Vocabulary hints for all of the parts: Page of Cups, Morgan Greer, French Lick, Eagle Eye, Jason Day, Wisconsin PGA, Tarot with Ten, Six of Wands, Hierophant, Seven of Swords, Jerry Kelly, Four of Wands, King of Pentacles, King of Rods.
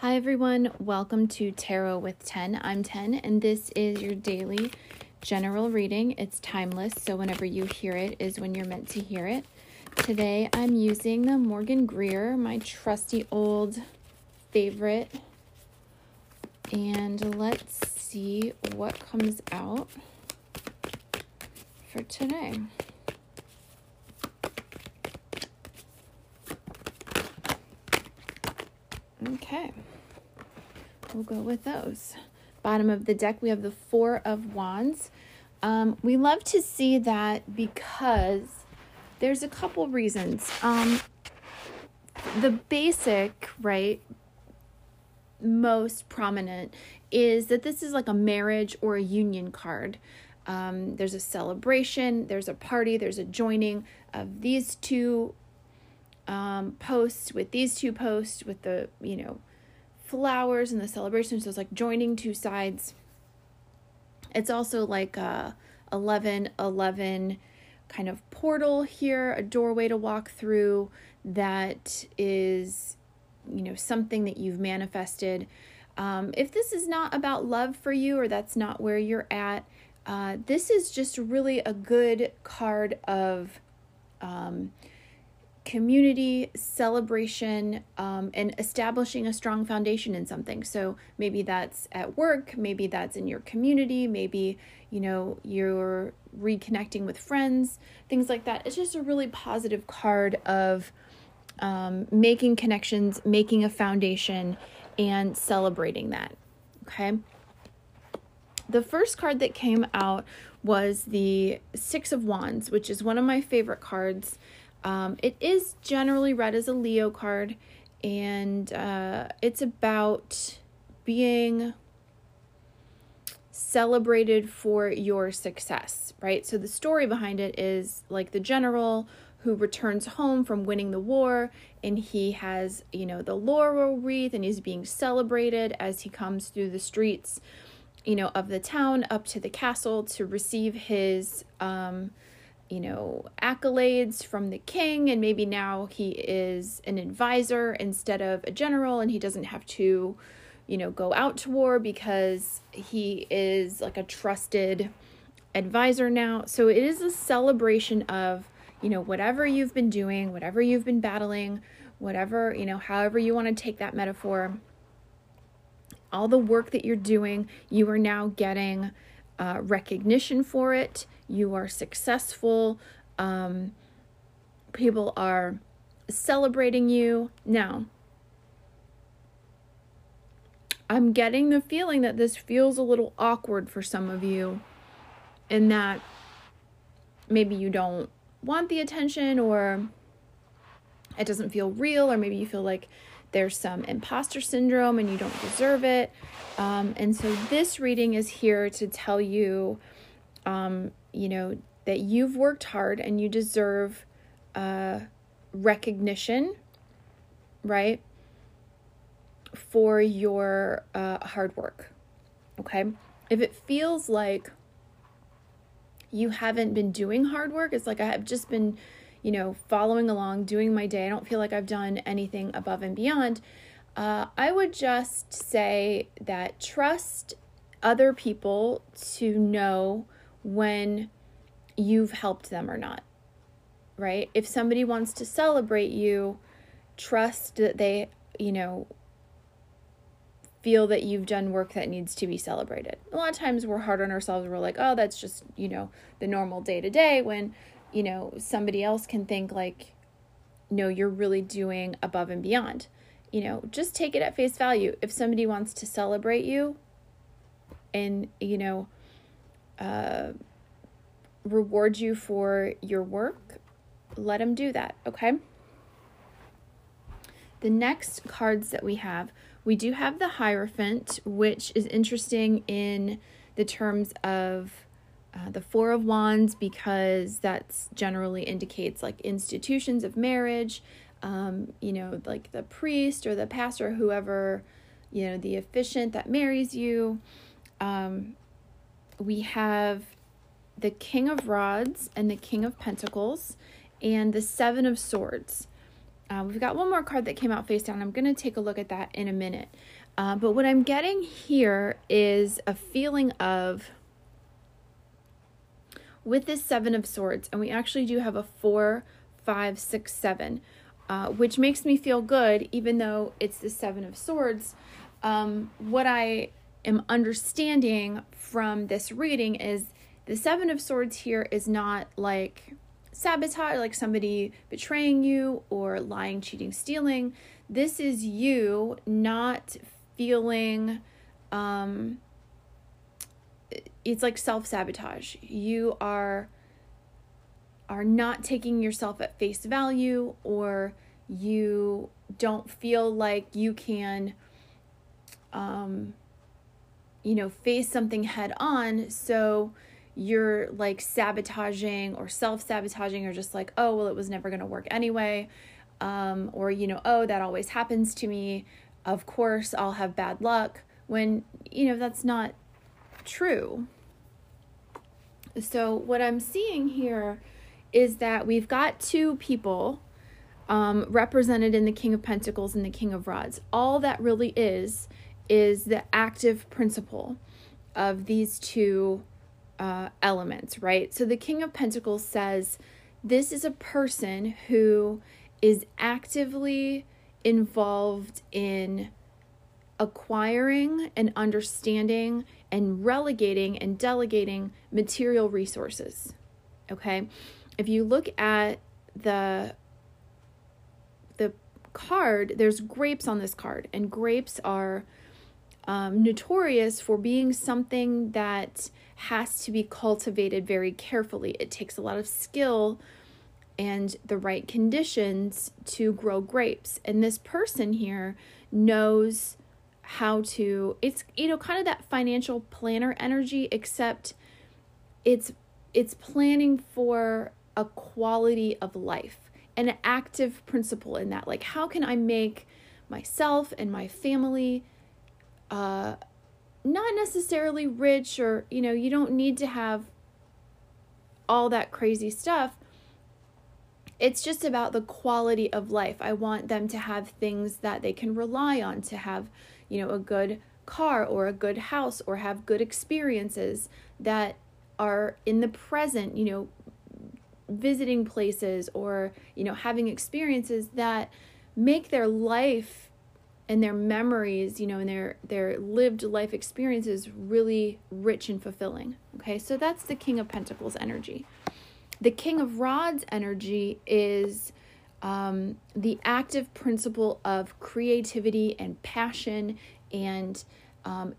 Hi everyone, welcome to Tarot with Ten. I'm Ten, and this is your daily general reading. It's timeless, so whenever you hear it is when you're meant to hear it. Today I'm using the Morgan Greer, my trusty old favorite. And let's see what comes out for today. Okay, we'll go with those. Bottom of the deck, we have the Four of Wands. We love to see that because there's a couple reasons. The basic, right, most prominent is that this is like a marriage or a union card. There's a celebration, there's a party, there's a joining of these two posts with these two posts with the, you know, flowers and the celebration. So it's like joining two sides. It's also like a 11:11 kind of portal here, a doorway to walk through that is, you know, something that you've manifested. If this is not about love for you or that's not where you're at, this is just really a good card of community, celebration, and establishing a strong foundation in something. So maybe that's at work, maybe that's in your community, maybe, you know, you're reconnecting with friends, things like that. It's just a really positive card of making connections, making a foundation, and celebrating that, okay? The first card that came out was the Six of Wands, which is one of my favorite cards. It is generally read as a Leo card, and it's about being celebrated for your success, right? So the story behind it is like the general who returns home from winning the war, and he has, you know, the laurel wreath, and he's being celebrated as he comes through the streets, you know, of the town up to the castle to receive his, you know, accolades from the king, and maybe now he is an advisor instead of a general, and he doesn't have to, you know, go out to war because he is like a trusted advisor now. So it is a celebration of, you know, whatever you've been doing, whatever you've been battling, whatever, you know, however you want to take that metaphor, all the work that you're doing, you are now getting recognition for it. You are successful. People are celebrating you. Now, I'm getting the feeling that this feels a little awkward for some of you, and that maybe you don't want the attention, or it doesn't feel real, or maybe you feel like there's some imposter syndrome and you don't deserve it. And so this reading is here to tell you, you know, that you've worked hard and you deserve recognition, right, for your hard work, okay? If it feels like you haven't been doing hard work, it's like I have just been, you know, following along, doing my day, I don't feel like I've done anything above and beyond, I would just say that trust other people to know when you've helped them or not, right? If somebody wants to celebrate you, trust that they, you know, feel that you've done work that needs to be celebrated. A lot of times we're hard on ourselves. We're like, oh, that's just, you know, the normal day to day, when, you know, somebody else can think like, no, you're really doing above and beyond. You know, just take it at face value. If somebody wants to celebrate you and, you know, reward you for your work, let them do that, okay? The next cards that we have, we do have the Hierophant, which is interesting in the terms of the Four of Wands, because that's generally indicates like institutions of marriage, you know, like the priest or the pastor, whoever, you know, the officiant that marries you. We have the King of Rods and the King of Pentacles and the Seven of Swords. We've got one more card that came out face down. I'm going to take a look at that in a minute. But what I'm getting here is a feeling of, with this Seven of Swords, and we actually do have a 4, 5, 6, 7, which makes me feel good, even though it's the Seven of Swords. What I am understanding from this reading is the Seven of Swords here is not like sabotage, like somebody betraying you or lying, cheating, stealing. This is you not feeling, it's like self-sabotage. You are not taking yourself at face value, or you don't feel like you can, you know, face something head on. So you're like sabotaging or self-sabotaging, or just like, oh, well, it was never going to work anyway. Or, you know, oh, that always happens to me. Of course, I'll have bad luck, when, you know, that's not true. So what I'm seeing here is that we've got two people represented in the King of Pentacles and the King of Rods. All that really is the active principle of these two elements, right? So the King of Pentacles says this is a person who is actively involved in acquiring and understanding and relegating and delegating material resources, okay? If you look at the card, there's grapes on this card, and grapes are notorious for being something that has to be cultivated very carefully. It takes a lot of skill and the right conditions to grow grapes. And this person here knows how to, it's, you know, kind of that financial planner energy, except it's planning for a quality of life, an active principle in that, like, how can I make myself and my family not necessarily rich, or, you know, you don't need to have all that crazy stuff. It's just about the quality of life. I want them to have things that they can rely on, to have, you know, a good car or a good house, or have good experiences that are in the present, you know, visiting places, or, you know, having experiences that make their life and their memories, you know, and their lived life experiences really rich and fulfilling. Okay, so that's the King of Pentacles energy. The King of Rods energy is the active principle of creativity and passion and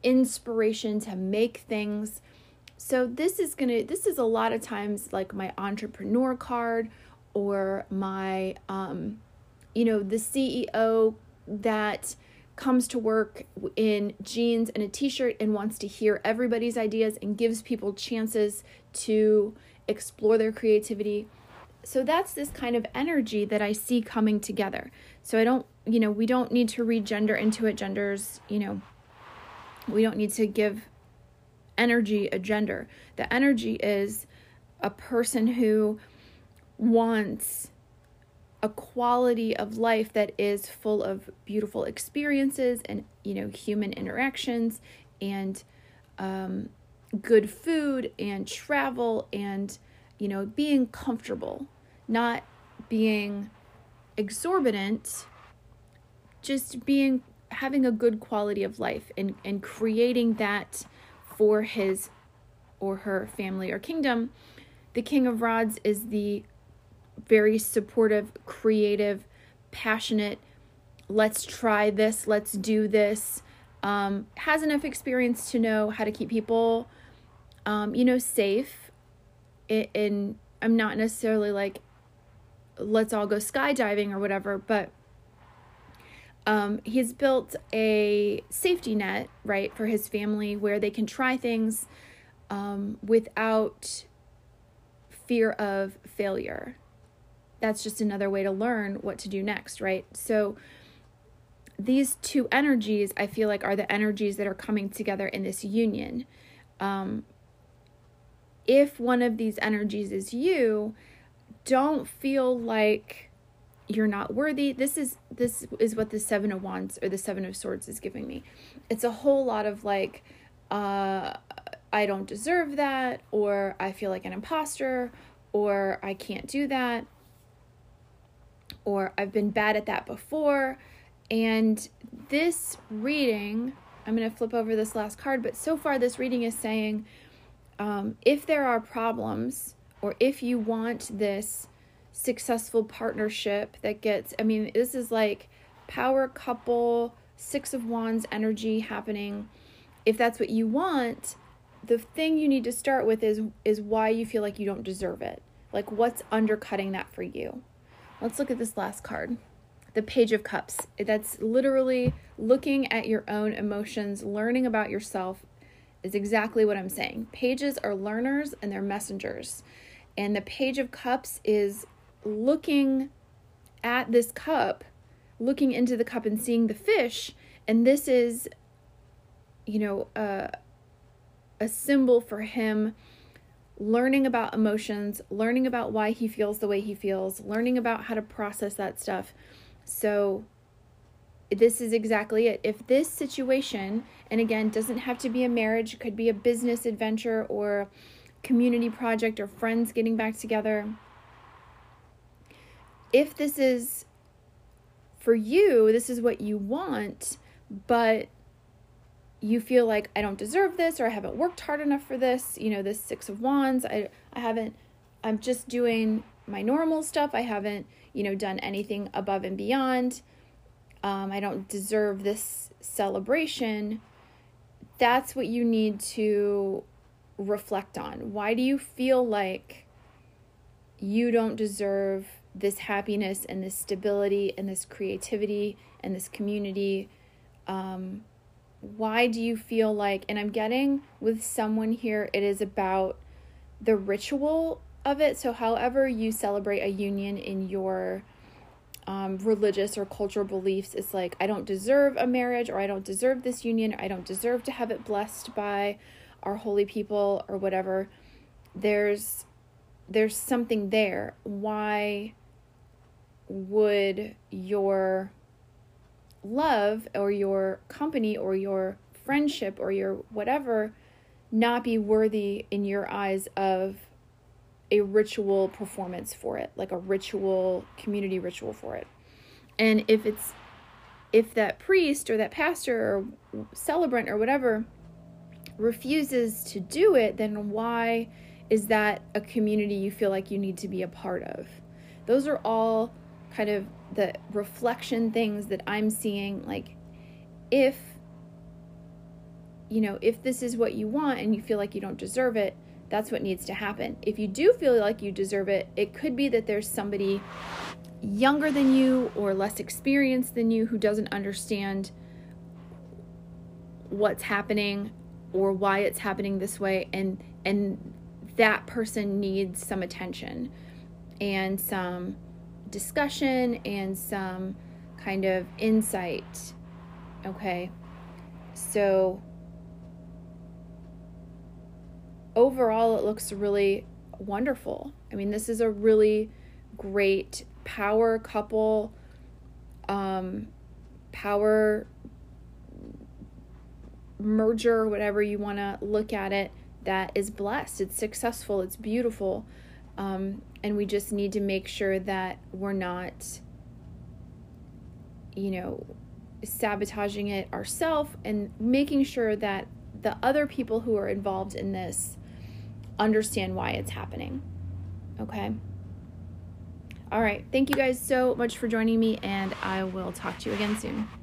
inspiration to make things. So this is a lot of times like my entrepreneur card, or my, you know, the CEO that comes to work in jeans and a t-shirt and wants to hear everybody's ideas and gives people chances to explore their creativity. So that's this kind of energy that I see coming together. So I don't, you know, we don't need to read gender into it. Genders, you know, we don't need to give energy a gender. The energy is a person who wants a quality of life that is full of beautiful experiences and, you know, human interactions and good food and travel and, you know, being comfortable, not being exorbitant, just being, having a good quality of life, and creating that for his or her family or kingdom. The King of Rods is the very supportive, creative, passionate, let's try this, let's do this, has enough experience to know how to keep people, you know, safe. And I'm not necessarily like, let's all go skydiving or whatever, but he's built a safety net, right, for his family where they can try things without fear of failure. That's just another way to learn what to do next, right? So these two energies, I feel like, are the energies that are coming together in this union. If one of these energies is you, don't feel like you're not worthy. This is what the Seven of Wands or the Seven of Swords is giving me. It's a whole lot of like, I don't deserve that, or I feel like an imposter, or I can't do that, or I've been bad at that before. And this reading, I'm going to flip over this last card, but so far this reading is saying, if there are problems, or if you want this successful partnership that gets, I mean, this is like power couple, Six of Wands energy happening. If that's what you want, the thing you need to start with is why you feel like you don't deserve it. Like, what's undercutting that for you? Let's look at this last card, the Page of Cups. That's literally looking at your own emotions, learning about yourself, is exactly what I'm saying. Pages are learners and they're messengers. And the Page of Cups is looking at this cup, looking into the cup and seeing the fish. And this is, you know, a symbol for him learning about emotions, learning about why he feels the way he feels, learning about how to process that stuff. So this is exactly it. If this situation, and again, doesn't have to be a marriage, it could be a business adventure or community project or friends getting back together. If this is for you, this is what you want, but you feel like I don't deserve this, or I haven't worked hard enough for this, you know, this Six of Wands, I haven't, I'm just doing my normal stuff. I haven't, you know, done anything above and beyond. I don't deserve this celebration. That's what you need to reflect on. Why do you feel like you don't deserve this happiness and this stability and this creativity and this community? Why do you feel like, and I'm getting with someone here, it is about the ritual of it. So however you celebrate a union in your religious or cultural beliefs, it's like, I don't deserve a marriage, or I don't deserve this union, or I don't deserve to have it blessed by our holy people or whatever. There's something there. Why would your love or your company or your friendship or your whatever not be worthy in your eyes of a ritual performance for it, like a ritual, community ritual for it? And if that priest or that pastor or celebrant or whatever refuses to do it, then why is that a community you feel like you need to be a part of? Those are all kind of the reflection things that I'm seeing. Like, if, you know, if this is what you want and you feel like you don't deserve it, that's what needs to happen. If you do feel like you deserve it, it could be that there's somebody younger than you or less experienced than you who doesn't understand what's happening or why it's happening this way, and that person needs some attention and some discussion and some kind of insight. Okay, so overall it looks really wonderful. I mean, this is a really great power couple, power merger, whatever you want to look at it, that is blessed, it's successful, it's beautiful. And we just need to make sure that we're not, you know, sabotaging it ourselves, and making sure that the other people who are involved in this understand why it's happening. Okay. All right. Thank you guys so much for joining me, and I will talk to you again soon.